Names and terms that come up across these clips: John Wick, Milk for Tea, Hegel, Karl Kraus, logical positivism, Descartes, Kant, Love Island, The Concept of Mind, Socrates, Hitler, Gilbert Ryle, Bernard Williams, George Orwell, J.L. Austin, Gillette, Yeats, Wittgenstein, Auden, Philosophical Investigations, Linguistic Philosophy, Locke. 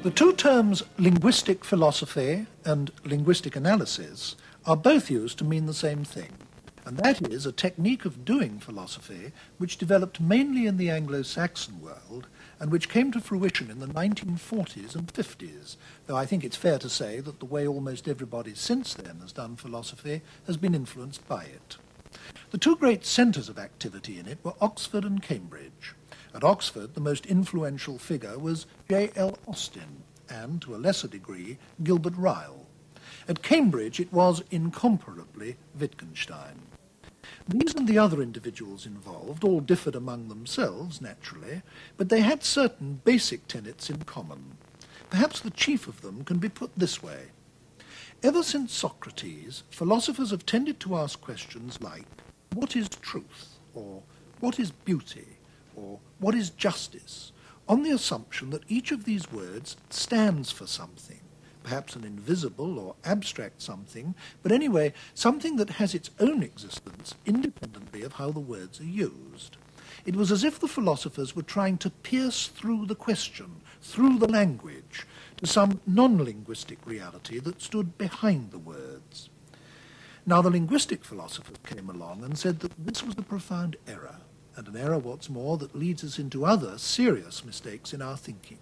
The two terms linguistic philosophy and linguistic analysis are both used to mean the same thing, and that is a technique of doing philosophy which developed mainly in the Anglo-Saxon world and which came to fruition in the 1940s and 50s, though I think it's fair to say that the way almost everybody since then has done philosophy has been influenced by it. The two great centres of activity in it were Oxford and Cambridge. At Oxford, the most influential figure was J.L. Austin and, to a lesser degree, Gilbert Ryle. At Cambridge, it was incomparably Wittgenstein. These and the other individuals involved all differed among themselves, naturally, but they had certain basic tenets in common. Perhaps the chief of them can be put this way. Ever since Socrates, philosophers have tended to ask questions like, what is truth, or what is beauty, or what is justice, on the assumption that each of these words stands for something, perhaps an invisible or abstract something, but anyway, something that has its own existence independently of how the words are used. It was as if the philosophers were trying to pierce through the question, through the language, to some non-linguistic reality that stood behind the words. Now, the linguistic philosophers came along and said that this was a profound error, and an error, what's more, that leads us into other serious mistakes in our thinking.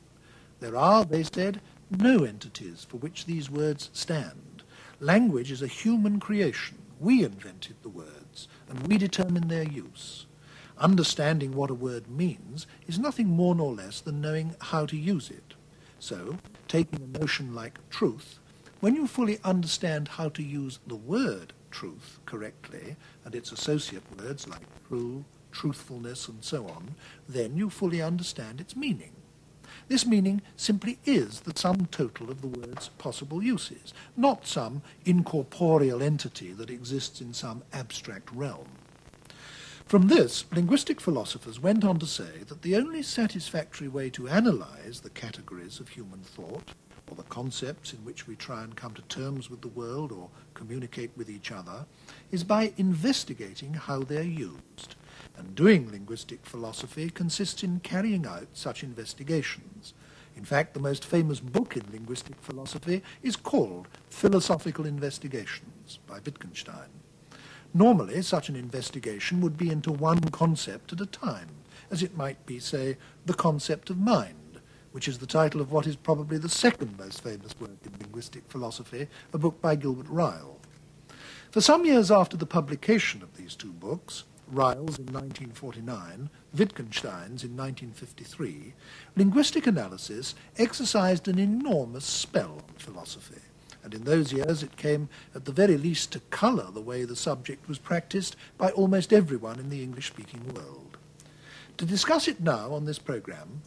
There are, they said, no entities for which these words stand. Language is a human creation. We invented the words, and we determine their use. Understanding what a word means is nothing more nor less than knowing how to use it. So, taking a notion like truth, when you fully understand how to use the word truth correctly, and its associate words like true, truthfulness, and so on, then you fully understand its meaning. This meaning simply is the sum total of the word's possible uses, not some incorporeal entity that exists in some abstract realm. From this, linguistic philosophers went on to say that the only satisfactory way to analyse the categories of human thought, or the concepts in which we try and come to terms with the world or communicate with each other, is by investigating how they're used. And doing linguistic philosophy consists in carrying out such investigations. In fact, the most famous book in linguistic philosophy is called Philosophical Investigations by Wittgenstein. Normally, such an investigation would be into one concept at a time, as it might be, say, The Concept of Mind, which is the title of what is probably the second most famous work in linguistic philosophy, a book by Gilbert Ryle. For some years after the publication of these two books, Ryle's in 1949, Wittgenstein's in 1953, linguistic analysis exercised an enormous spell on philosophy, and in those years it came at the very least to colour the way the subject was practised by almost everyone in the English-speaking world. To discuss it now on this programme,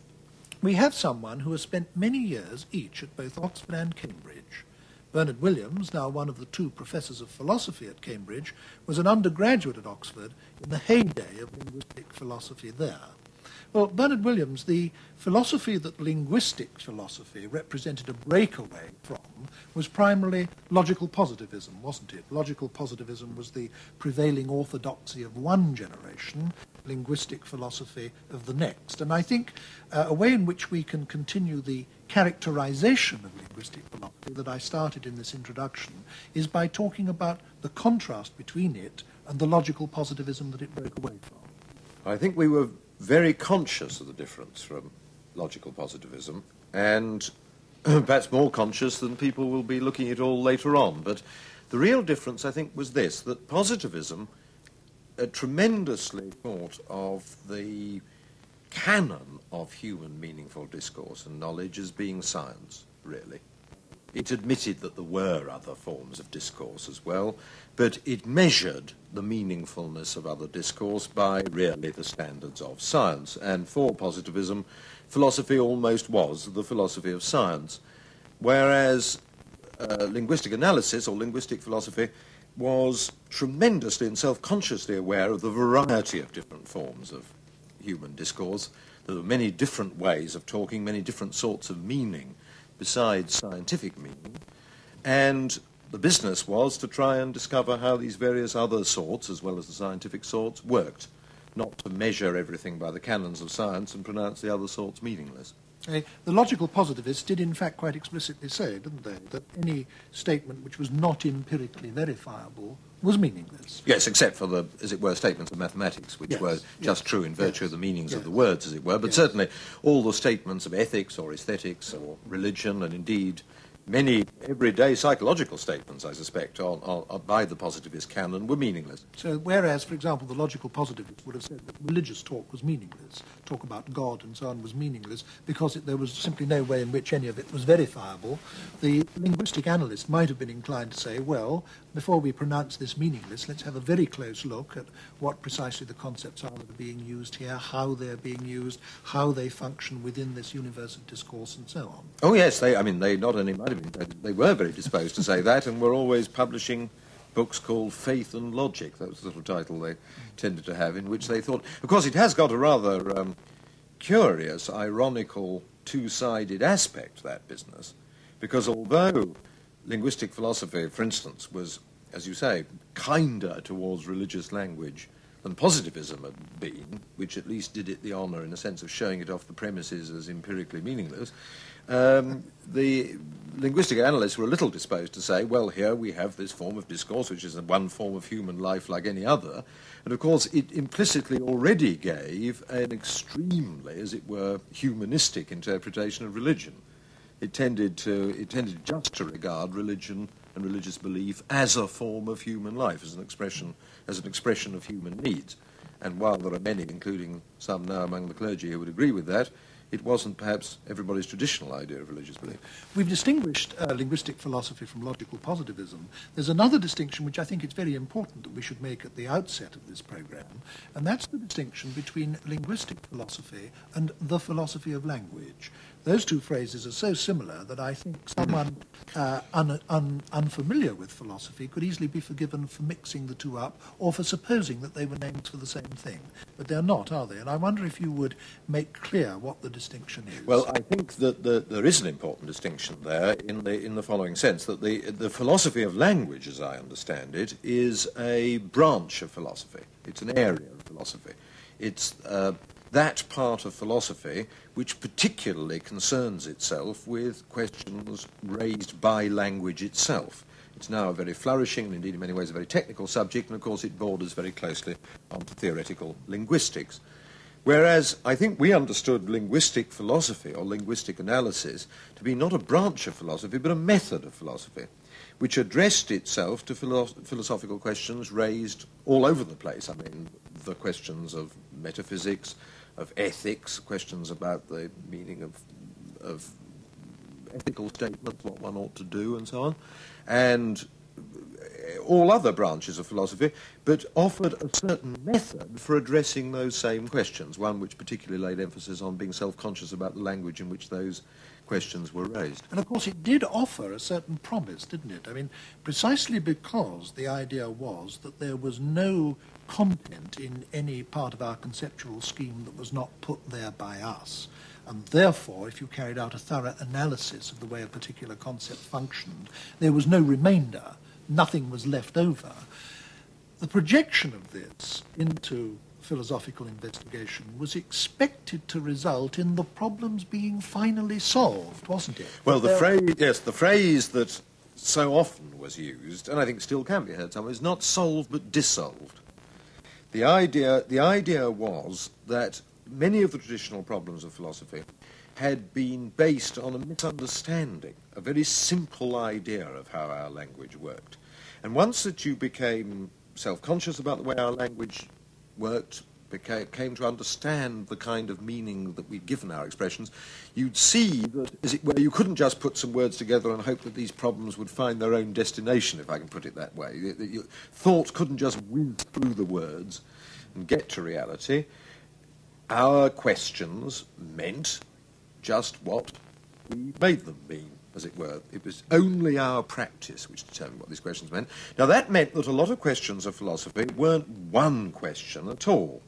we have someone who has spent many years each at both Oxford and Cambridge. Bernard Williams, now one of the two professors of philosophy at Cambridge, was an undergraduate at Oxford in the heyday of linguistic philosophy there. Well, Bernard Williams, the philosophy that linguistic philosophy represented a breakaway from was primarily logical positivism, wasn't it? Logical positivism was the prevailing orthodoxy of one generation, linguistic philosophy of the next. And I think a way in which we can continue the characterization of linguistic philosophy that I started in this introduction is by talking about the contrast between it and the logical positivism that it broke away from. I think we were very conscious of the difference from logical positivism, and perhaps more conscious than people will be looking at all later on. But the real difference, I think, was this, that positivism tremendously thought of the canon of human meaningful discourse and knowledge as being science, really. It admitted that there were other forms of discourse as well, but it measured the meaningfulness of other discourse by really the standards of science. And for positivism, philosophy almost was the philosophy of science, whereas linguistic analysis or linguistic philosophy was tremendously and self-consciously aware of the variety of different forms of human discourse. There were many different ways of talking, many different sorts of meaning besides scientific meaning, and the business was to try and discover how these various other sorts, as well as the scientific sorts, worked, not to measure everything by the canons of science and pronounce the other sorts meaningless. The logical positivists did in fact quite explicitly say, didn't they, that any statement which was not empirically verifiable was meaningless. Yes, except for the, as it were, statements of mathematics, which were just true in virtue of the meanings of the words, as it were, but certainly all the statements of ethics or aesthetics or religion, and indeed many everyday psychological statements, I suspect, by the positivist canon were meaningless. So whereas, for example, the logical positivists would have said that religious talk was meaningless, talk about God and so on was meaningless, because there was simply no way in which any of it was verifiable, the linguistic analyst might have been inclined to say, well, before we pronounce this meaningless, let's have a very close look at what precisely the concepts are that are being used here, how they're being used, how they function within this universe of discourse, and so on. Oh, yes, they not only might have been, they were very disposed to say that, and were always publishing books called Faith and Logic. That was the little title they tended to have, in which they thought... Of course, it has got a rather curious, ironical, two-sided aspect, that business, because although... linguistic philosophy, for instance, was, as you say, kinder towards religious language than positivism had been, which at least did it the honour, in a sense, of showing it off the premises as empirically meaningless. The linguistic analysts were a little disposed to say, well, here we have this form of discourse, which is one form of human life like any other, and of course it implicitly already gave an extremely, as it were, humanistic interpretation of religion. It tended just to regard religion and religious belief as a form of human life, as an expression of human needs. And while there are many, including some now among the clergy, who would agree with that, it wasn't perhaps everybody's traditional idea of religious belief. We've distinguished linguistic philosophy from logical positivism. There's another distinction which I think it's very important that we should make at the outset of this programme, and that's the distinction between linguistic philosophy and the philosophy of language. Those two phrases are so similar that I think someone unfamiliar with philosophy could easily be forgiven for mixing the two up, or for supposing that they were names for the same thing. But they're not, are they? And I wonder if you would make clear what the distinction is. Well, I think that there is an important distinction there in the following sense, that the philosophy of language, as I understand it, is a branch of philosophy. It's an area of philosophy. It's... that part of philosophy which particularly concerns itself with questions raised by language itself. It's now a very flourishing and indeed in many ways a very technical subject, and of course it borders very closely on theoretical linguistics. Whereas I think we understood linguistic philosophy or linguistic analysis to be not a branch of philosophy but a method of philosophy, which addressed itself to philosophical questions raised all over the place. I mean, the questions of metaphysics, of ethics, questions about the meaning of ethical statements, what one ought to do, and so on, and all other branches of philosophy, but offered a certain method for addressing those same questions, one which particularly laid emphasis on being self-conscious about the language in which those questions were raised. And of course it did offer a certain promise, didn't it? I mean, precisely because the idea was that there was no content in any part of our conceptual scheme that was not put there by us. And therefore, if you carried out a thorough analysis of the way a particular concept functioned, there was no remainder, nothing was left over. The projection of this into philosophical investigation was expected to result in the problems being finally solved, wasn't it? Well, the phrase that so often was used, and I think still can be heard somewhere, is not solved but dissolved. The idea was that many of the traditional problems of philosophy had been based on a misunderstanding, a very simple idea of how our language worked. And once that you became self-conscious about the way our language worked, came to understand the kind of meaning that we'd given our expressions, you'd see that, as it were, you couldn't just put some words together and hope that these problems would find their own destination, if I can put it that way. Thought couldn't just whiz through the words and get to reality. Our questions meant just what we made them mean, as it were. It was only our practice which determined what these questions meant. Now, that meant that a lot of questions of philosophy weren't one question at all.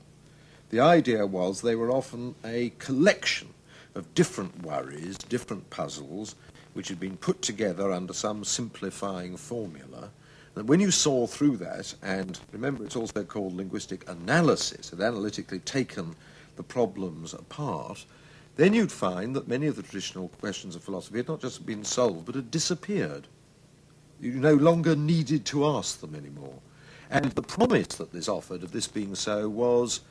The idea was they were often a collection of different worries, different puzzles, which had been put together under some simplifying formula. And when you saw through that, and remember it's also called linguistic analysis, had analytically taken the problems apart, then you'd find that many of the traditional questions of philosophy had not just been solved, but had disappeared. You no longer needed to ask them anymore. And the promise that this offered of this being so was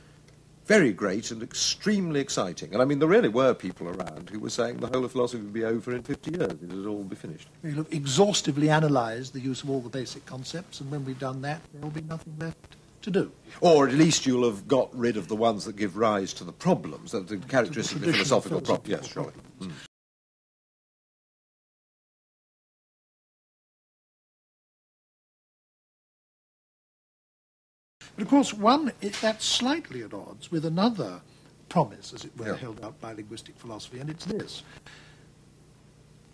very great and extremely exciting. And I mean, there really were people around who were saying the whole of philosophy would be over in 50 years. It would all be finished. We'll have exhaustively analysed the use of all the basic concepts, and when we've done that, there will be nothing left to do. Or at least you'll have got rid of the ones that give rise to the problems, that are characteristic of philosophical problems. Yes, surely. Mm. But of course, that's slightly at odds with another promise, as it were, held out by linguistic philosophy, and it's this.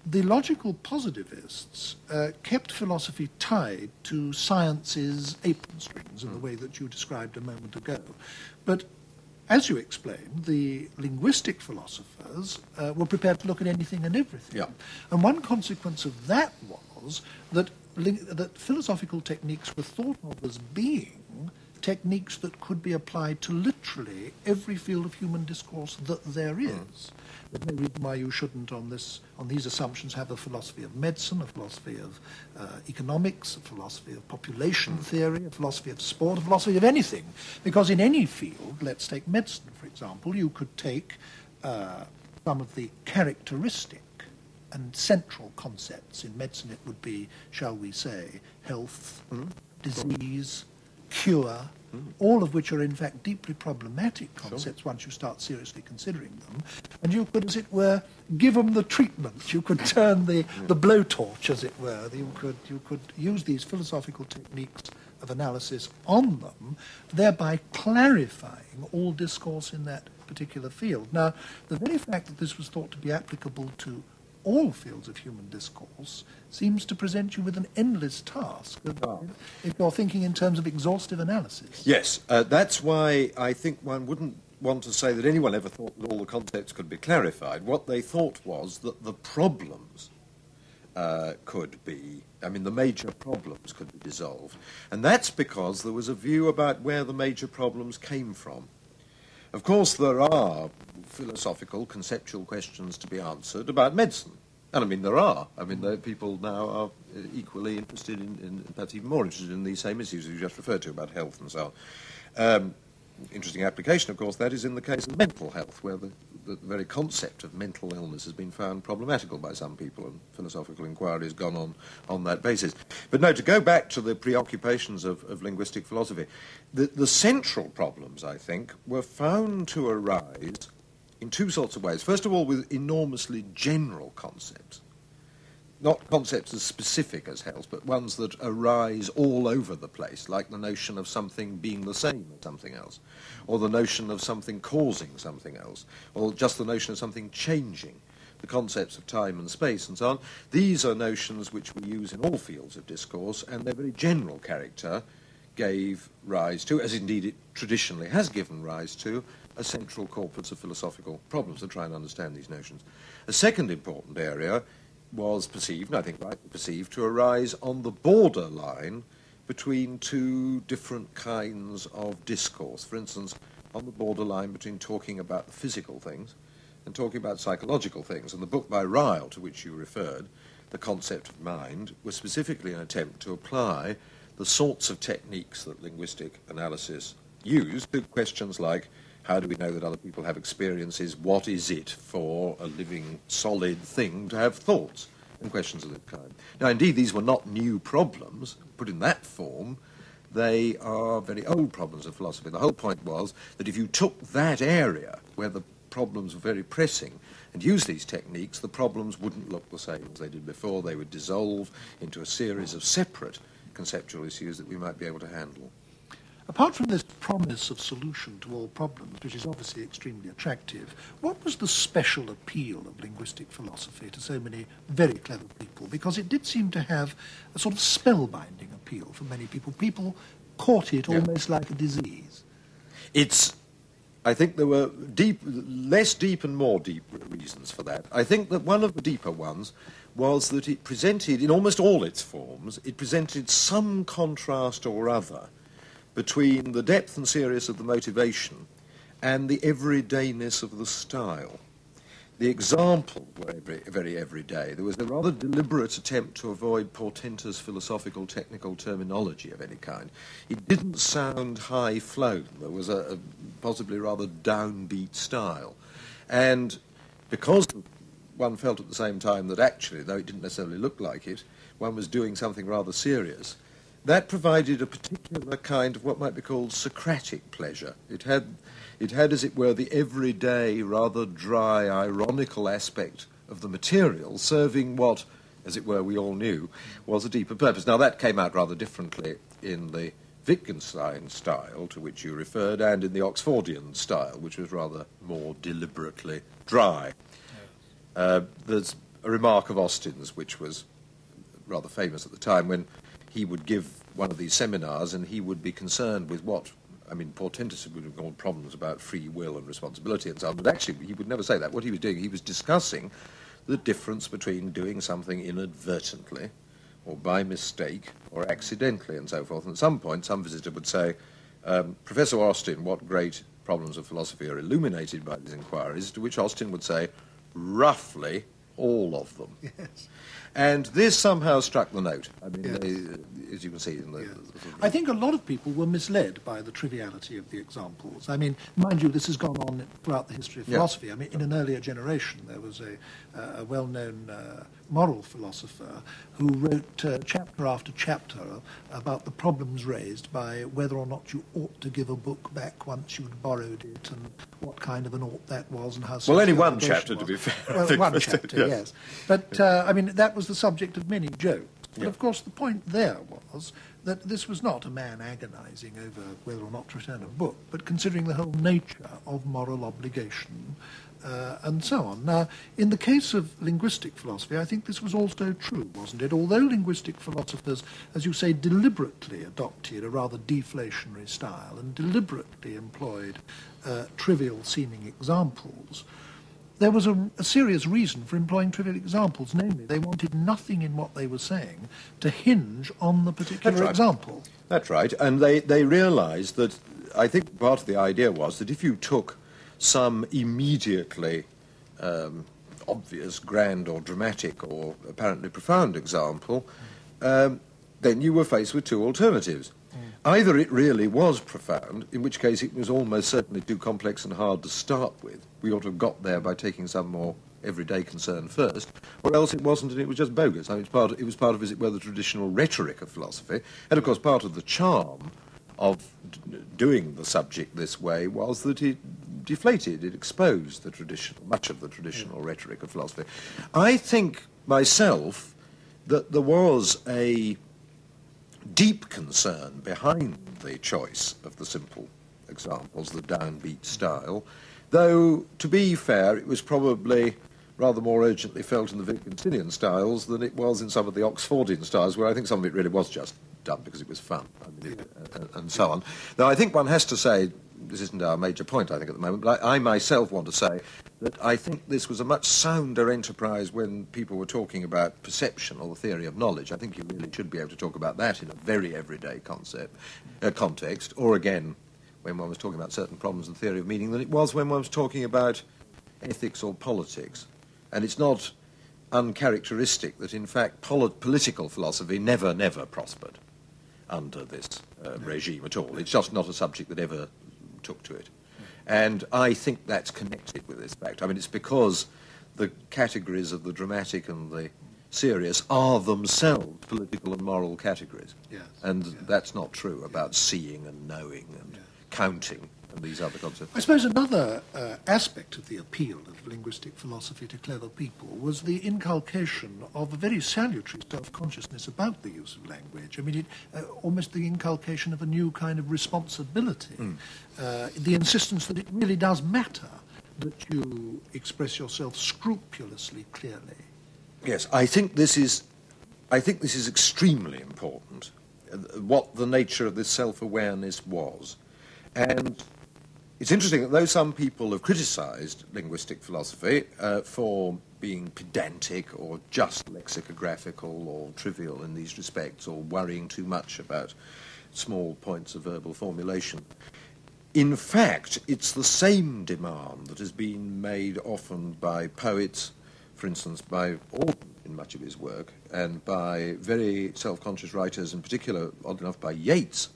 The logical positivists kept philosophy tied to science's apron strings in the way that you described a moment ago. But, as you explained, the linguistic philosophers were prepared to look at anything and everything. Yeah. And one consequence of that was that philosophical techniques were thought of as being techniques that could be applied to literally every field of human discourse that there is. There's no reason why you shouldn't, on these assumptions, have a philosophy of medicine, a philosophy of economics, a philosophy of population theory, a philosophy of sport, a philosophy of anything. Because in any field, let's take medicine, for example, you could take some of the characteristic and central concepts. In medicine, it would be, shall we say, health, disease, cure, all of which are in fact deeply problematic concepts once you start seriously considering them. And you could, as it were, give them the treatment. You could turn the blowtorch, as it were. You could use these philosophical techniques of analysis on them, thereby clarifying all discourse in that particular field. Now, the very fact that this was thought to be applicable to all fields of human discourse seems to present you with an endless task if you're thinking in terms of exhaustive analysis. Yes, that's why I think one wouldn't want to say that anyone ever thought that all the concepts could be clarified. What they thought was that the problems the major problems could be dissolved. And that's because there was a view about where the major problems came from. Of course, there are philosophical, conceptual questions to be answered about medicine. And I mean, there are. I mean, people now are equally interested in perhaps even more interested in these same issues you just referred to about health and so on. Interesting application, of course, that is in the case of mental health, where the very concept of mental illness has been found problematical by some people, and philosophical inquiry has gone on that basis. But no, to go back to the preoccupations of linguistic philosophy, the central problems, I think, were found to arise in two sorts of ways. First of all, with enormously general concepts. Not concepts as specific as health, but ones that arise all over the place, like the notion of something being the same as something else, or the notion of something causing something else, or just the notion of something changing, the concepts of time and space and so on. These are notions which we use in all fields of discourse, and their very general character gave rise to, as indeed it traditionally has given rise to, a central corpus of philosophical problems to try and understand these notions. A second important area was perceived, and I think rightly perceived, to arise on the borderline between two different kinds of discourse. For instance, on the borderline between talking about the physical things and talking about psychological things. And the book by Ryle, to which you referred, The Concept of Mind, was specifically an attempt to apply the sorts of techniques that linguistic analysis used to questions like, how do we know that other people have experiences? What is it for a living, solid thing to have thoughts? And questions of that kind. Now, indeed, these were not new problems. Put in that form, they are very old problems of philosophy. The whole point was that if you took that area where the problems were very pressing and used these techniques, the problems wouldn't look the same as they did before. They would dissolve into a series of separate conceptual issues that we might be able to handle. Apart from this promise of solution to all problems, which is obviously extremely attractive, what was the special appeal of linguistic philosophy to so many very clever people? Because it did seem to have a sort of spellbinding appeal for many people. People caught it almost like a disease. I think there were less deep and more deep reasons for that. I think that one of the deeper ones was that it presented, in almost all its forms, it presented some contrast or other between the depth and seriousness of the motivation and the everydayness of the style. The example were very everyday. There was a rather deliberate attempt to avoid portentous philosophical technical terminology of any kind. It didn't sound high-flown. There was a possibly rather downbeat style. And because one felt at the same time that actually, though it didn't necessarily look like it, one was doing something rather serious, that provided a particular kind of what might be called Socratic pleasure. It had, as it were, the everyday, rather dry, ironical aspect of the material, serving what, as it were, we all knew, was a deeper purpose. Now, that came out rather differently in the Wittgenstein style, to which you referred, and in the Oxfordian style, which was rather more deliberately dry. There's a remark of Austin's, which was rather famous at the time, when he would give one of these seminars, and he would be concerned with what, I mean, portentously would have called problems about free will and responsibility and so on, but actually he would never say that. What he was doing, he was discussing the difference between doing something inadvertently or by mistake or accidentally and so forth. And at some point, some visitor would say, Professor Austin, what great problems of philosophy are illuminated by these inquiries? To which Austin would say, roughly all of them. Yes. And this somehow struck the note. I mean, yes. They, as you can see in the... Yes. I think a lot of people were misled by the triviality of the examples. I mean, mind you, this has gone on throughout the history of philosophy. I mean, in an earlier generation, there was a well-known moral philosopher who wrote chapter after chapter about the problems raised by whether or not you ought to give a book back once you'd borrowed it, and what kind of an ought that was, and how... Well, only one chapter, was. To be fair. Well, one chapter, yes. But, I mean, that was the subject of many jokes. But, of course, the point there was that this was not a man agonising over whether or not to return a book, but considering the whole nature of moral obligation and so on. Now, in the case of linguistic philosophy, I think this was also true, wasn't it? Although linguistic philosophers, as you say, deliberately adopted a rather deflationary style and deliberately employed trivial-seeming examples, there was a serious reason for employing trivial examples, namely they wanted nothing in what they were saying to hinge on the particular example. That's right, and they realised that, I think part of the idea was that if you took some immediately obvious, grand or dramatic or apparently profound example, then you were faced with two alternatives. Either it really was profound, in which case it was almost certainly too complex and hard to start with. We ought to have got there by taking some more everyday concern first, or else it wasn't and it was just bogus. I mean, it was part of, as it were, the traditional rhetoric of philosophy, and of course part of the charm of doing the subject this way was that it deflated, it exposed the traditional, much of the traditional rhetoric of philosophy. I think myself that there was a deep concern behind the choice of the simple examples, the downbeat style, though, to be fair, it was probably rather more urgently felt in the Wittgensteinian styles than it was in some of the Oxfordian styles, where I think some of it really was just done because it was fun, I mean, and so on. Now, I think one has to say, this isn't our major point, I think, at the moment, but I myself want to say that I think this was a much sounder enterprise when people were talking about perception or the theory of knowledge. I think you really should be able to talk about that in a very everyday context, or again, when one was talking about certain problems in the theory of meaning, than it was when one was talking about ethics or politics. And it's not uncharacteristic that, in fact, political philosophy never prospered under this regime at all. It's just not a subject that ever took to it. And I think that's connected with this fact. I mean, it's because the categories of the dramatic and the serious are themselves political and moral categories. Yes, and that's not true about seeing and knowing and counting and these other concepts. I suppose another aspect of the appeal of linguistic philosophy to clever people was the inculcation of a very salutary self-consciousness about the use of language. I mean, almost the inculcation of a new kind of responsibility, the insistence that it really does matter that you express yourself scrupulously clearly. Yes, I think this is extremely important, what the nature of this self-awareness was. And it's interesting that though some people have criticised linguistic philosophy for being pedantic or just lexicographical or trivial in these respects or worrying too much about small points of verbal formulation, In fact, it's the same demand that has been made often by poets, for instance, by Auden in much of his work, and by very self-conscious writers, in particular, odd enough, by Yeats,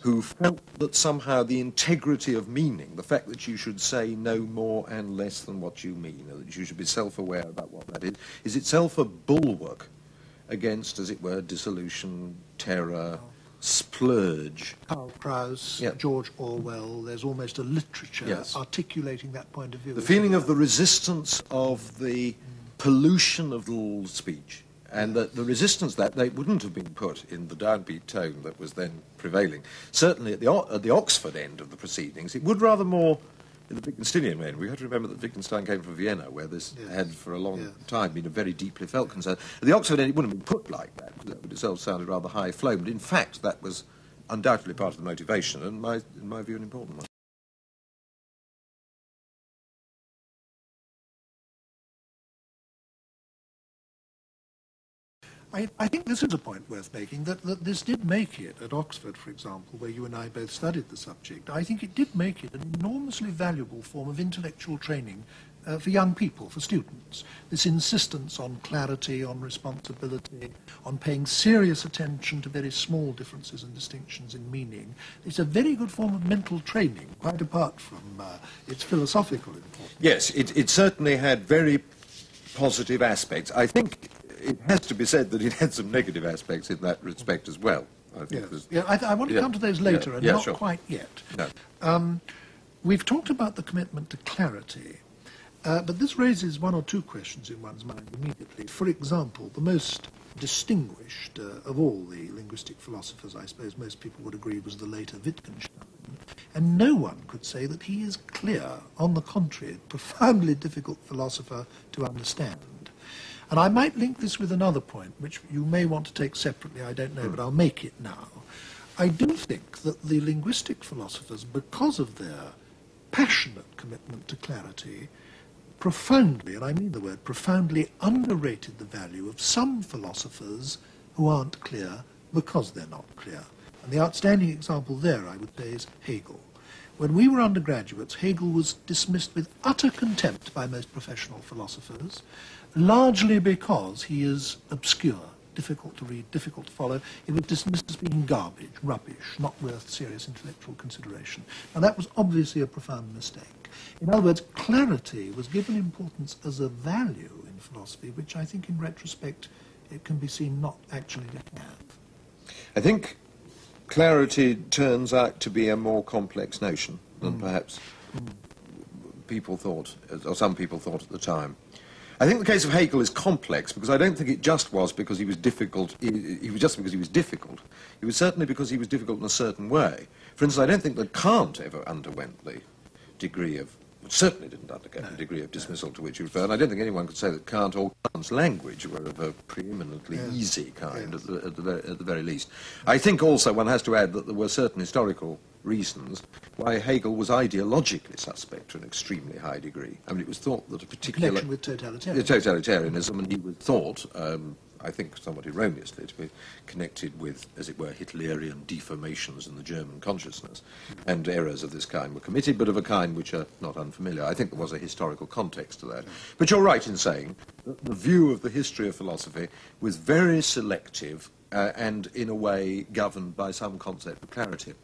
who felt that somehow the integrity of meaning, the fact that you should say no more and less than what you mean, and that you should be self-aware about what that is itself a bulwark against, as it were, dissolution, terror, splurge. Karl Kraus, yeah. George Orwell, there's almost a literature articulating that point of view. The feeling of the resistance of the pollution of all speech, and that the resistance that they wouldn't have been put in the downbeat tone that was then prevailing. Certainly at the Oxford end of the proceedings, it would rather more in the Wittgensteinian end. We have to remember that Wittgenstein came from Vienna, where this had for a long time been a very deeply felt concern. At the Oxford end, it wouldn't have been put like that, because that would itself sounded rather high-flown, but in fact that was undoubtedly part of the motivation, and in my view an important one. I think this is a point worth making, that this did make it at Oxford, for example, where you and I both studied the subject. I think it did make it an enormously valuable form of intellectual training for young people, for students. This insistence on clarity, on responsibility, on paying serious attention to very small differences and distinctions in meaning. It's a very good form of mental training, quite apart from its philosophical importance. Yes, it certainly had very positive aspects. I think it has to be said that it had some negative aspects in that respect as well. I think I want to come to those later, and not quite yet. No. We've talked about the commitment to clarity, but this raises one or two questions in one's mind immediately. For example, the most distinguished of all the linguistic philosophers, I suppose most people would agree, was the later Wittgenstein. And no one could say that he is clear. On the contrary, a profoundly difficult philosopher to understand. And I might link this with another point, which you may want to take separately, I don't know, but I'll make it now. I do think that the linguistic philosophers, because of their passionate commitment to clarity, profoundly, and I mean the word profoundly, underrated the value of some philosophers who aren't clear because they're not clear. And the outstanding example there, I would say, is Hegel. When we were undergraduates, Hegel was dismissed with utter contempt by most professional philosophers, largely because he is obscure, difficult to read, difficult to follow. It was dismissed as being garbage, rubbish, not worth serious intellectual consideration. And that was obviously a profound mistake. In other words, clarity was given importance as a value in philosophy, which I think in retrospect it can be seen not actually to have. I think clarity turns out to be a more complex notion than perhaps people thought, or some people thought at the time. I think the case of Hegel is complex because I don't think it just was because he was difficult. It was just because he was difficult. It was certainly because he was difficult in a certain way. For instance, I don't think that Kant ever underwent the degree of, certainly didn't undergo the degree of dismissal to which you refer, and I don't think anyone could say that Kant or Kant's language were of a preeminently easy kind, at the very least. I think also one has to add that there were certain historical reasons why Hegel was ideologically suspect to an extremely high degree. I mean, it was thought that a particular connection with totalitarianism, and he was thought, I think somewhat erroneously, to be connected with, as it were, Hitlerian deformations in the German consciousness. And errors of this kind were committed, but of a kind which are not unfamiliar. I think there was a historical context to that. But you're right in saying that the view of the history of philosophy was very selective and, in a way, governed by some concept of clarity.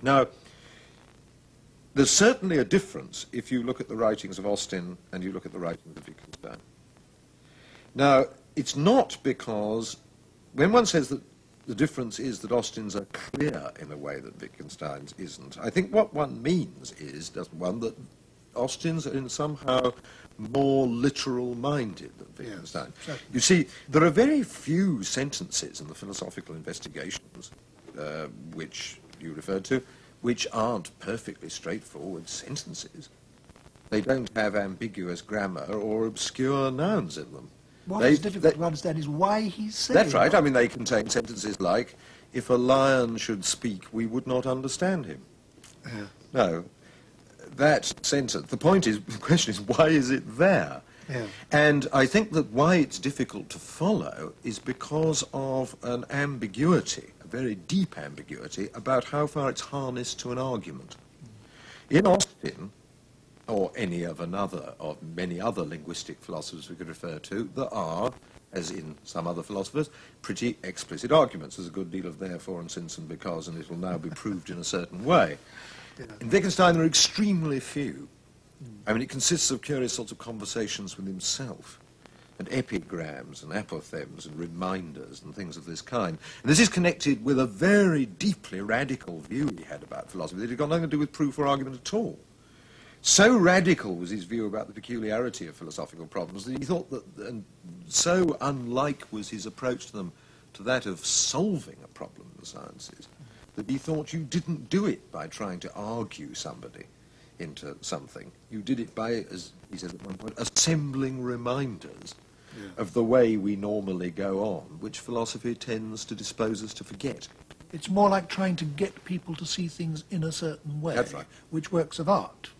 Now, there's certainly a difference if you look at the writings of Austin and you look at the writings of Wittgenstein. Now, it's not because, when one says that the difference is that Austin's are clear in a way that Wittgenstein's isn't, I think what one means is, doesn't one, that Austin's are in somehow more literal-minded than Wittgenstein. Yes, you see, there are very few sentences in the Philosophical Investigations, which you referred to, which aren't perfectly straightforward sentences. They don't have ambiguous grammar or obscure nouns in them. What is difficult to understand is why he's saying that. That's right. I mean, they contain sentences like, if a lion should speak, we would not understand him. No. That sentence, the point is, the question is, why is it there? And I think that why it's difficult to follow is because of an ambiguity, a very deep ambiguity, about how far it's harnessed to an argument. In Austin, or any of another of many other linguistic philosophers we could refer to, there are, as in some other philosophers, pretty explicit arguments. There's a good deal of therefore and since and because, and it'll now be proved in a certain way. Yeah. In Wittgenstein, there are extremely few. I mean, it consists of curious sorts of conversations with himself, and epigrams and apophthegms and reminders and things of this kind. And this is connected with a very deeply radical view he had about philosophy that had got nothing to do with proof or argument at all. So radical was his view about the peculiarity of philosophical problems that he thought that, and so unlike was his approach to them to that of solving a problem in the sciences, that he thought you didn't do it by trying to argue somebody into something. You did it by, as he said at one point, assembling reminders of the way we normally go on, which philosophy tends to dispose us to forget. It's more like trying to get people to see things in a certain way, That's right. which works of art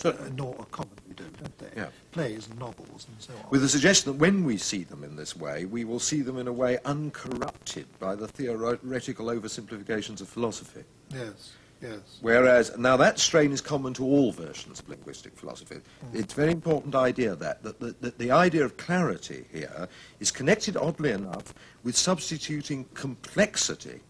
commonly do, don't they? Yeah. Plays and novels and so on. With the suggestion that when we see them in this way, we will see them in a way uncorrupted by the theoretical oversimplifications of philosophy. Yes. Yes. Whereas, now that strain is common to all versions of linguistic philosophy. It's a very important idea that the idea of clarity here is connected, oddly enough, with substituting complexity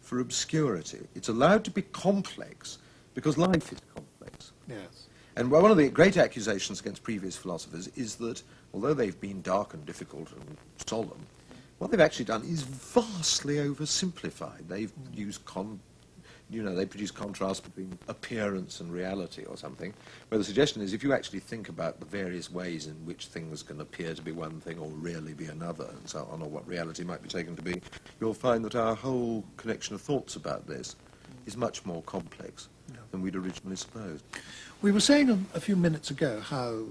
for obscurity. It's allowed to be complex because life is complex. Yes. And one of the great accusations against previous philosophers is that, although they've been dark and difficult and solemn, what they've actually done is vastly oversimplified. They've used they produce contrast between appearance and reality or something, where the suggestion is if you actually think about the various ways in which things can appear to be one thing or really be another and so on, or what reality might be taken to be, you'll find that our whole collection of thoughts about this is much more complex than we'd originally supposed. We were saying a few minutes ago how,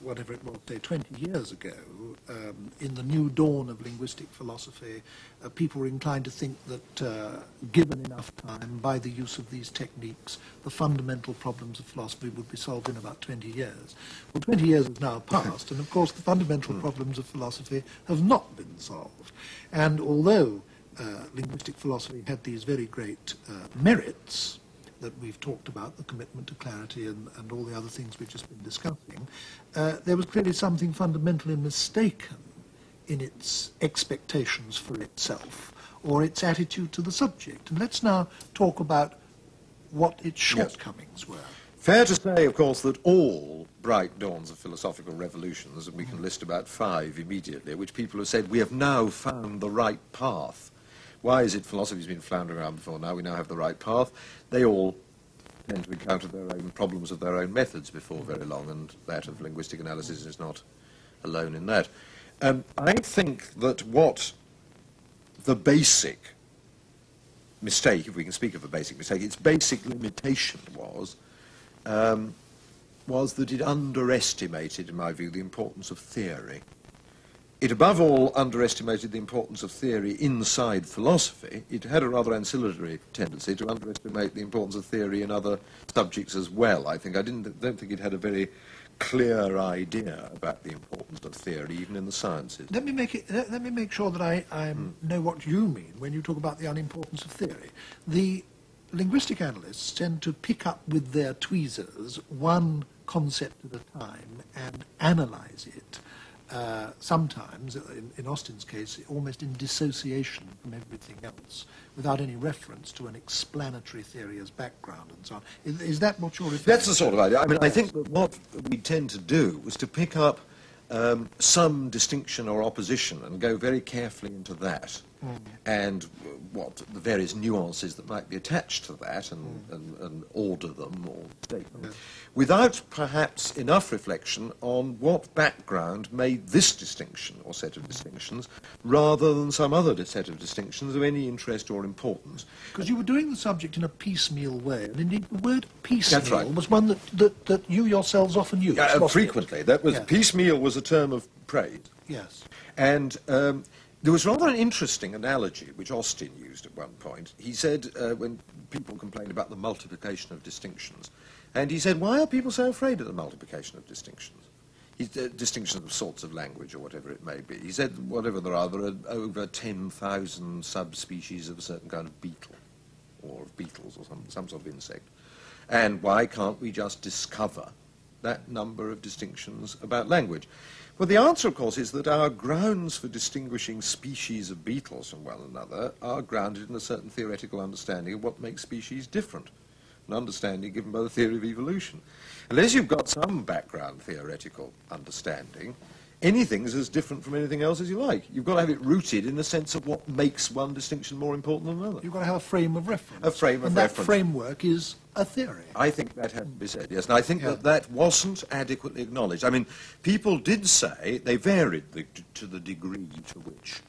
whatever it was, say 20 years ago, in the new dawn of linguistic philosophy, people were inclined to think that, given enough time, by the use of these techniques, the fundamental problems of philosophy would be solved in about 20 years. Well, 20 years has now passed, and of course the fundamental problems of philosophy have not been solved. And although linguistic philosophy had these very great merits that we've talked about, the commitment to clarity and all the other things we've just been discussing, there was clearly something fundamentally mistaken in its expectations for itself or its attitude to the subject. And let's now talk about what its shortcomings were. Fair to say, of course, that all bright dawns of philosophical revolutions, and we can list about 5 immediately, which people have said, we have now found the right path. Why is it philosophy's been floundering around before now? We now have the right path. They all tend to encounter their own problems of their own methods before very long, and that of linguistic analysis is not alone in that. I think that what the basic mistake, if we can speak of a basic mistake, its basic limitation was that it underestimated, in my view, the importance of theory. It above all underestimated the importance of theory inside philosophy. It had a rather ancillary tendency to underestimate the importance of theory in other subjects as well. I don't think it had a very clear idea about the importance of theory, even in the sciences. Let me make sure that I know what you mean when you talk about the unimportance of theory. The linguistic analysts tend to pick up with their tweezers one concept at a time and analyse it. Sometimes, in Austin's case, almost in dissociation from everything else, without any reference to an explanatory theory as background and so on. Is that what you're referring to? That's the sort of idea. I mean, I think that what we tend to do was to pick up some distinction or opposition and go very carefully into that and what the various nuances that might be attached to that and order them or take them without perhaps enough reflection on what background made this distinction or set of distinctions rather than some other set of distinctions of any interest or importance. Because you were doing the subject in a piecemeal way, and indeed the word piecemeal was one that you yourselves often used. Frequently. That was piecemeal was a term of praise. Yes. And there was rather an interesting analogy which Austin used at one point. He said, when people complained about the multiplication of distinctions, and he said, why are people so afraid of the multiplication of distinctions? Distinctions of sorts of language or whatever it may be. He said, whatever there are over 10,000 subspecies of a certain kind of beetle, or of beetles, or some sort of insect. And why can't we just discover that number of distinctions about language? Well, the answer, of course, is that our grounds for distinguishing species of beetles from one another are grounded in a certain theoretical understanding of what makes species different, an understanding given by the theory of evolution. Unless you've got some background theoretical understanding, anything's as different from anything else as you like. You've got to have it rooted in the sense of what makes one distinction more important than another. You've got to have a frame of reference. A frame of reference. And that framework is a theory. I think that had to be said, yes. And I think that wasn't adequately acknowledged. I mean, people did say, they varied to the degree to which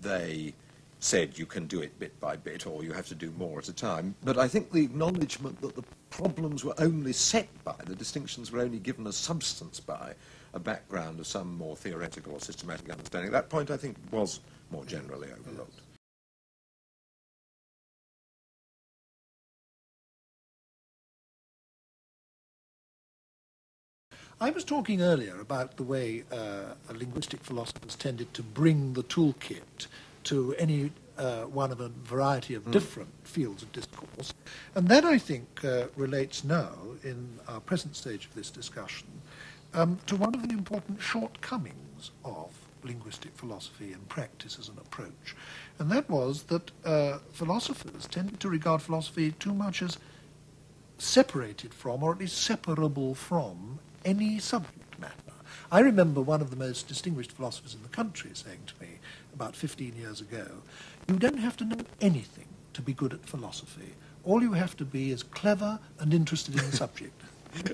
they said you can do it bit by bit or you have to do more at a time. But I think the acknowledgement that the problems were only set by, the distinctions were only given a substance by, a background of some more theoretical or systematic understanding. That point, I think, was more generally overlooked. I was talking earlier about the way linguistic philosophers tended to bring the toolkit to any one of a variety of different fields of discourse. And that, I think, relates now, in our present stage of this discussion, to one of the important shortcomings of linguistic philosophy and practice as an approach. And that was that philosophers tended to regard philosophy too much as separated from, or at least separable from, any subject matter. I remember one of the most distinguished philosophers in the country saying to me about 15 years ago, you don't have to know anything to be good at philosophy. All you have to be is clever and interested in the subject.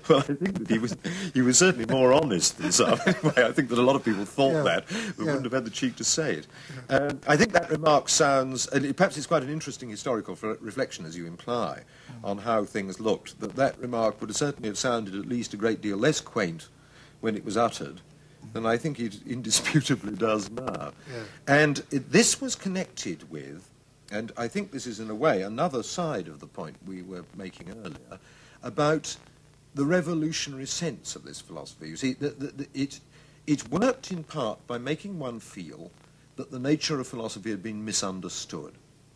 Well, I think that he was certainly more honest than some. Anyway, I think that a lot of people thought that, but wouldn't have had the cheek to say it. I think that remark sounds, and perhaps it's quite an interesting historical reflection, as you imply, on how things looked, that remark would certainly have sounded at least a great deal less quaint when it was uttered than I think it indisputably does now. And this was connected with, and I think this is in a way another side of the point we were making earlier, about the revolutionary sense of this philosophy. You see, it worked in part by making one feel that the nature of philosophy had been misunderstood,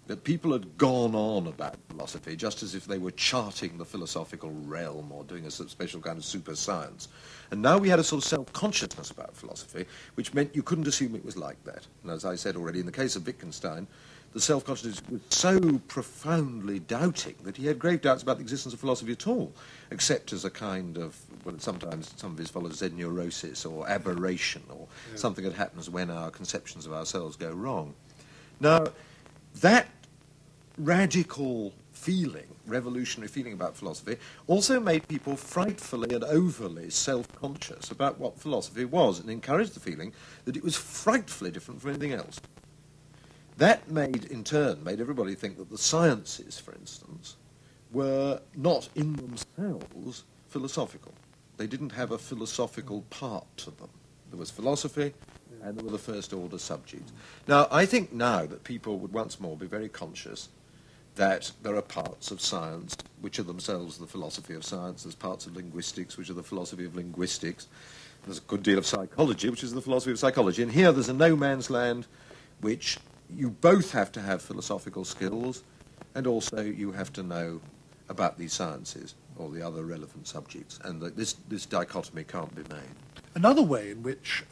that people had gone on about philosophy just as if they were charting the philosophical realm or doing a special kind of super science. And now we had a sort of self-consciousness about philosophy, which meant you couldn't assume it was like that. And as I said already, in the case of Wittgenstein, the self-consciousness was so profoundly doubting that he had grave doubts about the existence of philosophy at all, except as a kind of, well, sometimes some of his followers said neurosis or aberration or something that happens when our conceptions of ourselves go wrong. Now, that radical feeling, revolutionary feeling about philosophy, also made people frightfully and overly self-conscious about what philosophy was and encouraged the feeling that it was frightfully different from anything else. That in turn made everybody think that the sciences, for instance, were not in themselves philosophical. They didn't have a philosophical part to them. There was philosophy, and there were the first-order subjects. Now, I think now that people would once more be very conscious that there are parts of science which are themselves the philosophy of science, there's parts of linguistics which are the philosophy of linguistics, there's a good deal of psychology which is the philosophy of psychology, and here there's a no-man's land which you both have to have philosophical skills, and also you have to know about these sciences or the other relevant subjects, and that this dichotomy can't be made. Another way in which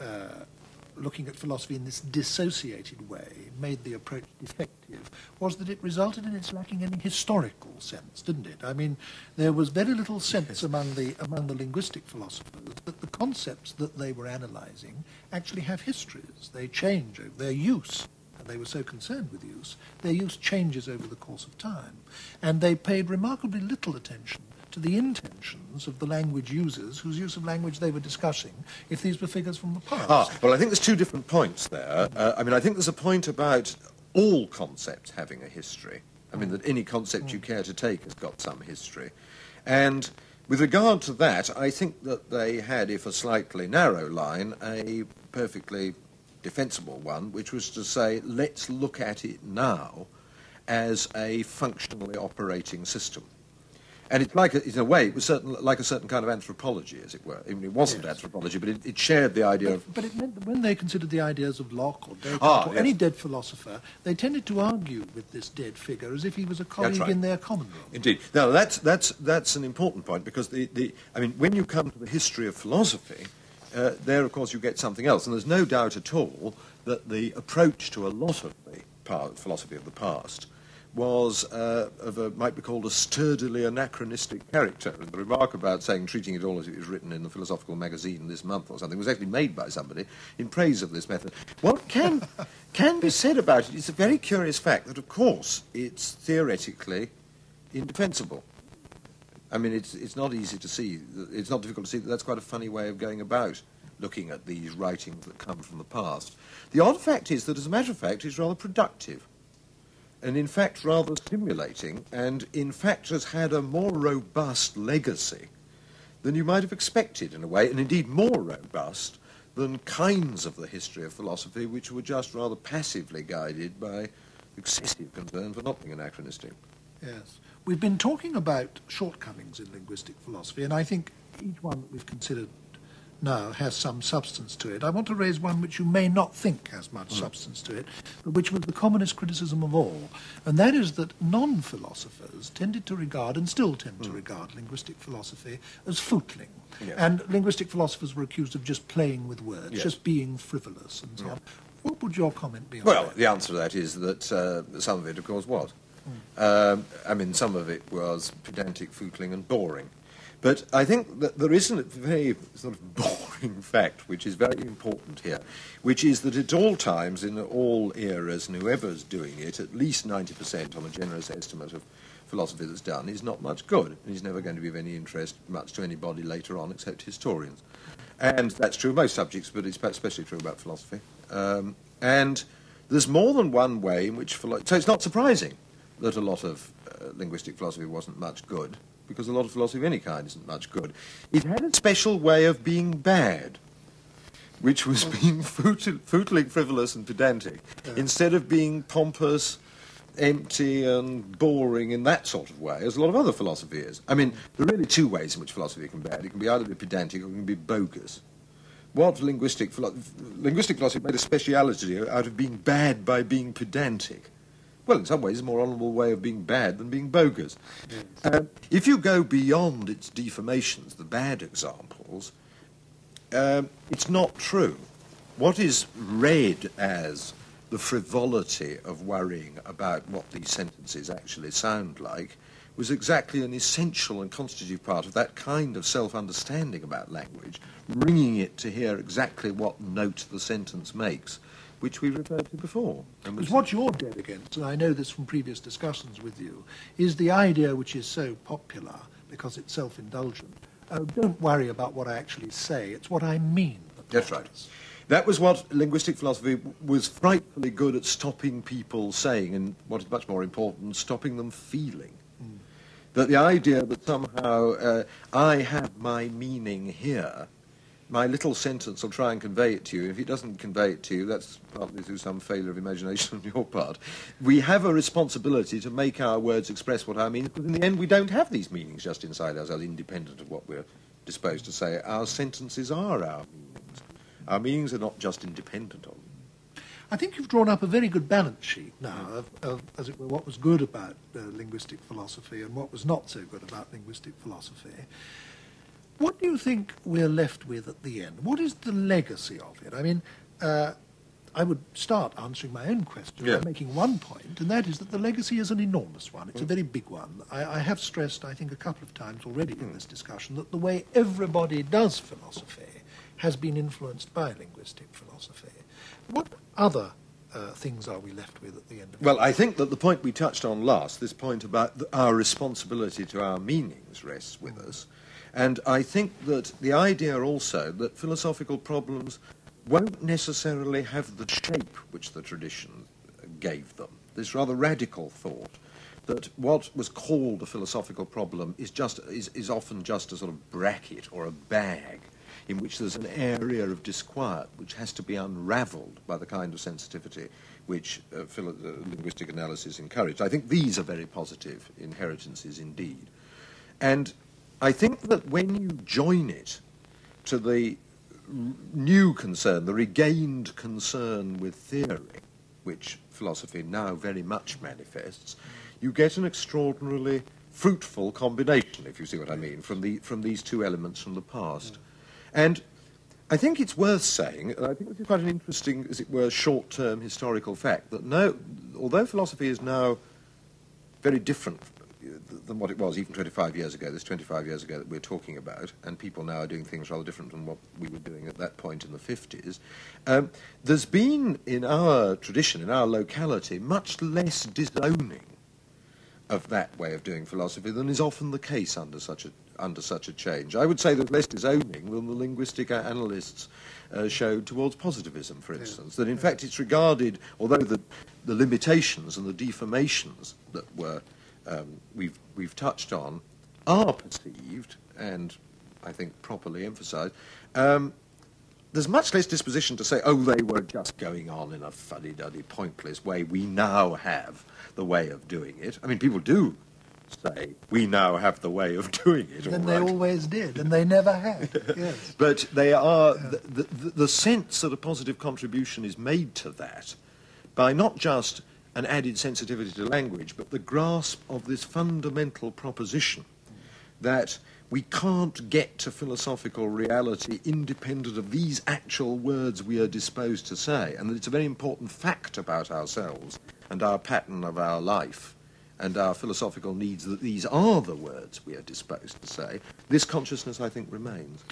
looking at philosophy in this dissociated way made the approach effective was that it resulted in its lacking any historical sense, didn't it? I mean, there was very little sense among the linguistic philosophers that the concepts that they were analysing actually have histories. They change over their use. And they were so concerned with use, their use changes over the course of time. And they paid remarkably little attention to the intentions of the language users whose use of language they were discussing, if these were figures from the past. Well, I think there's two different points there. I mean, I think there's a point about all concepts having a history. I mean, that any concept you care to take has got some history. And with regard to that, I think that they had, if a slightly narrow line, a perfectly defensible one, which was to say, let's look at it now as a functionally operating system. And it's like, in a way, it was like a certain kind of anthropology, as it were. I mean, it wasn't anthropology, but it shared the idea of... But it meant that when they considered the ideas of Locke or Descartes or any dead philosopher, they tended to argue with this dead figure as if he was a colleague in their common room. Indeed. Now, that's an important point, because I mean, when you come to the history of philosophy, there, of course, you get something else. And there's no doubt at all that the approach to a lot of the philosophy of the past was might be called a sturdily anachronistic character. And the remark about saying, treating it all as it was written in the Philosophical Magazine this month or something, was actually made by somebody in praise of this method. What can be said about it is a very curious fact that, of course, it's theoretically indefensible. I mean, it's not easy to see, it's not difficult to see that that's quite a funny way of going about looking at these writings that come from the past. The odd fact is that, as a matter of fact, it's rather productive. And in fact rather stimulating, and in fact has had a more robust legacy than you might have expected in a way, and indeed more robust than kinds of the history of philosophy which were just rather passively guided by excessive concern for not being anachronistic. Yes. We've been talking about shortcomings in linguistic philosophy, and I think each one that we've considered now has some substance to it. I want to raise one which you may not think has much substance to it, but which was the commonest criticism of all, and that is that non-philosophers tended to regard, and still tend to regard, linguistic philosophy as footling. Yeah. And linguistic philosophers were accused of just playing with words, just being frivolous and so on. What would your comment be on that? The answer to that is that some of it, of course, was. I mean, some of it was pedantic, footling and boring. But I think that there is a very sort of boring fact which is very important here, which is that at all times, in all eras, and whoever's doing it, at least 90% on a generous estimate of philosophy that's done is not much good, and is never going to be of any interest much to anybody later on except historians. And that's true of most subjects, but it's especially true about philosophy. And there's more than one way in which... So it's not surprising that a lot of linguistic philosophy wasn't much good, because a lot of philosophy of any kind isn't much good. It had a special way of being bad, which was being footling, frivolous and pedantic, instead of being pompous, empty and boring in that sort of way, as a lot of other philosophy is. I mean, there are really two ways in which philosophy can be bad. It can be either be pedantic or it can be bogus. What linguistic philosophy made a speciality out of being bad by being pedantic. Well, in some ways, it's a more honourable way of being bad than being bogus. If you go beyond its deformations, the bad examples, it's not true. What is read as the frivolity of worrying about what these sentences actually sound like was exactly an essential and constitutive part of that kind of self-understanding about language, ringing it to hear exactly what note the sentence makes, which we referred to before. Because what you're dead against, and I know this from previous discussions with you, is the idea which is so popular because it's self-indulgent. Oh, don't worry about what I actually say, it's what I mean. That's right. That was what linguistic philosophy was frightfully good at, stopping people saying, and what is much more important, stopping them feeling. That the idea that somehow I have my meaning here, my little sentence will try and convey it to you. If it doesn't convey it to you, that's partly through some failure of imagination on your part. We have a responsibility to make our words express what our meanings, because in the end we don't have these meanings just inside ourselves, independent of what we're disposed to say. Our sentences are our meanings. Our meanings are not just independent of them. I think you've drawn up a very good balance sheet now of as it were, what was good about linguistic philosophy and what was not so good about linguistic philosophy. What do you think we're left with at the end? What is the legacy of it? I mean, I would start answering my own question by making one point, and that is that the legacy is an enormous one. It's a very big one. I have stressed, I think, a couple of times already in this discussion that the way everybody does philosophy has been influenced by linguistic philosophy. What other things are we left with at the end of it? Well, I think that the point we touched on last, this point about our responsibility to our meanings, rests with us. And I think that the idea also that philosophical problems won't necessarily have the shape which the tradition gave them. This rather radical thought that what was called a philosophical problem is often just a sort of bracket or a bag in which there's an area of disquiet which has to be unravelled by the kind of sensitivity which linguistic analysis encouraged. I think these are very positive inheritances indeed. And I think that when you join it to the new concern, the regained concern with theory, which philosophy now very much manifests, you get an extraordinarily fruitful combination, if you see what I mean, from these two elements from the past. And I think it's worth saying, and I think this is quite an interesting, as it were, short-term historical fact, that no, although philosophy is now very different than what it was even 25 years ago, this 25 years ago that we're talking about, and people now are doing things rather different than what we were doing at that point in the 50s, there's been in our tradition, in our locality, much less disowning of that way of doing philosophy than is often the case under such a change. I would say that less disowning than the linguistic analysts showed towards positivism, for instance, that in fact it's regarded, although the limitations and the deformations that were we've touched on are perceived and I think properly emphasised, there's much less disposition to say, oh, they were just going on in a fuddy-duddy, pointless way. We now have the way of doing it. I mean, people do say, we now have the way of doing it. And they always did, and they never had. Yes. But they are, the sense that a positive contribution is made to that by not just an added sensitivity to language, but the grasp of this fundamental proposition that we can't get to philosophical reality independent of these actual words we are disposed to say, and that it's a very important fact about ourselves and our pattern of our life and our philosophical needs that these are the words we are disposed to say. This consciousness, I think, remains.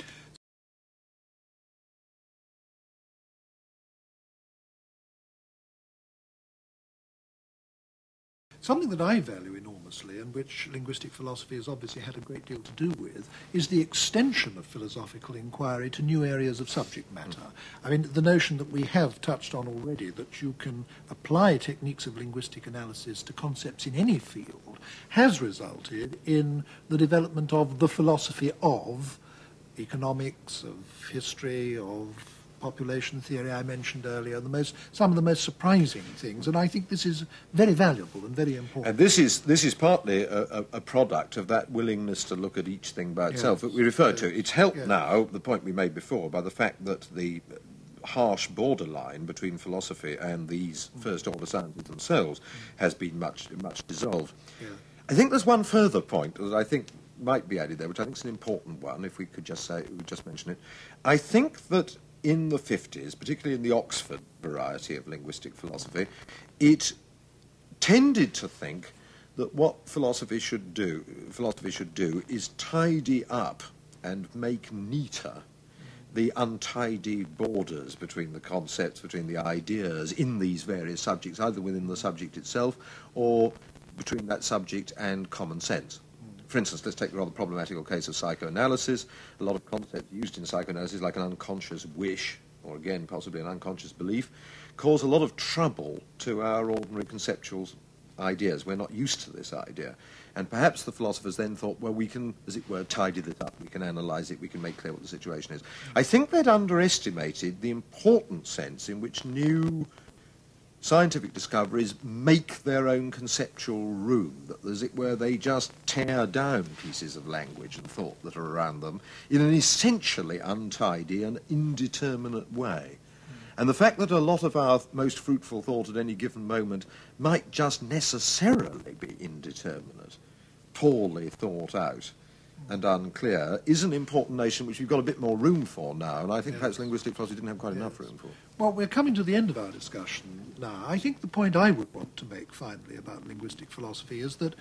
Something that I value enormously, and which linguistic philosophy has obviously had a great deal to do with, is the extension of philosophical inquiry to new areas of subject matter. I mean, the notion that we have touched on already, that you can apply techniques of linguistic analysis to concepts in any field, has resulted in the development of the philosophy of economics, of history, of population theory I mentioned earlier, some of the most surprising things, and I think this is very valuable and very important. And this is partly a product of that willingness to look at each thing by itself that we refer to. It's helped now, the point we made before, by the fact that the harsh borderline between philosophy and these first-order sciences themselves has been much dissolved. Yeah. I think there's one further point that I think might be added there, which I think is an important one, if we could just say, we just mention it. I think that in the 50s, particularly in the Oxford variety of linguistic philosophy, it tended to think that what philosophy should do is tidy up and make neater the untidy borders between the concepts, between the ideas in these various subjects, either within the subject itself or between that subject and common sense. For instance, let's take the rather problematical case of psychoanalysis. A lot of concepts used in psychoanalysis, like an unconscious wish, or again, possibly an unconscious belief, cause a lot of trouble to our ordinary conceptual ideas. We're not used to this idea. And perhaps the philosophers then thought, well, we can, as it were, tidy this up, we can analyse it, we can make clear what the situation is. I think they'd underestimated the important sense in which new scientific discoveries make their own conceptual room, that, as it were, they just tear down pieces of language and thought that are around them in an essentially untidy and indeterminate way. And the fact that a lot of our most fruitful thought at any given moment might just necessarily be indeterminate, poorly thought out and unclear, is an important notion which we've got a bit more room for now, and I think perhaps linguistic philosophy didn't have quite enough room for. Well, we're coming to the end of our discussion now. I think the point I would want to make finally about linguistic philosophy is that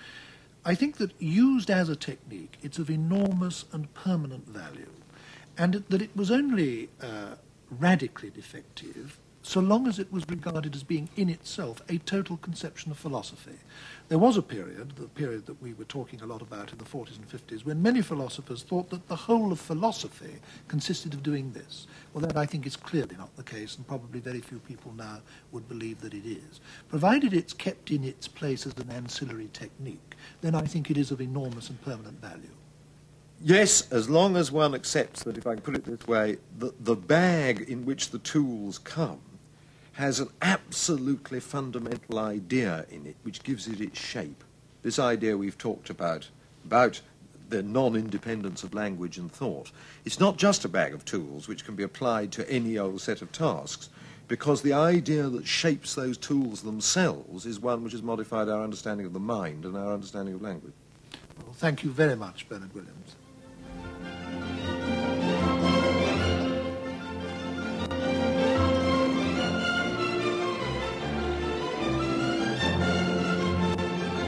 I think that used as a technique, it's of enormous and permanent value, and that it was only radically defective so long as it was regarded as being in itself a total conception of philosophy. There was a period, the period that we were talking a lot about in the 40s and 50s, when many philosophers thought that the whole of philosophy consisted of doing this. Well, that I think is clearly not the case, and probably very few people now would believe that it is. Provided it's kept in its place as an ancillary technique, then I think it is of enormous and permanent value. Yes, as long as one accepts that, if I can put it this way, the bag in which the tools come has an absolutely fundamental idea in it, which gives it its shape. This idea we've talked about the non-independence of language and thought. It's not just a bag of tools which can be applied to any old set of tasks, because the idea that shapes those tools themselves is one which has modified our understanding of the mind and our understanding of language. Well, thank you very much, Bernard Williams.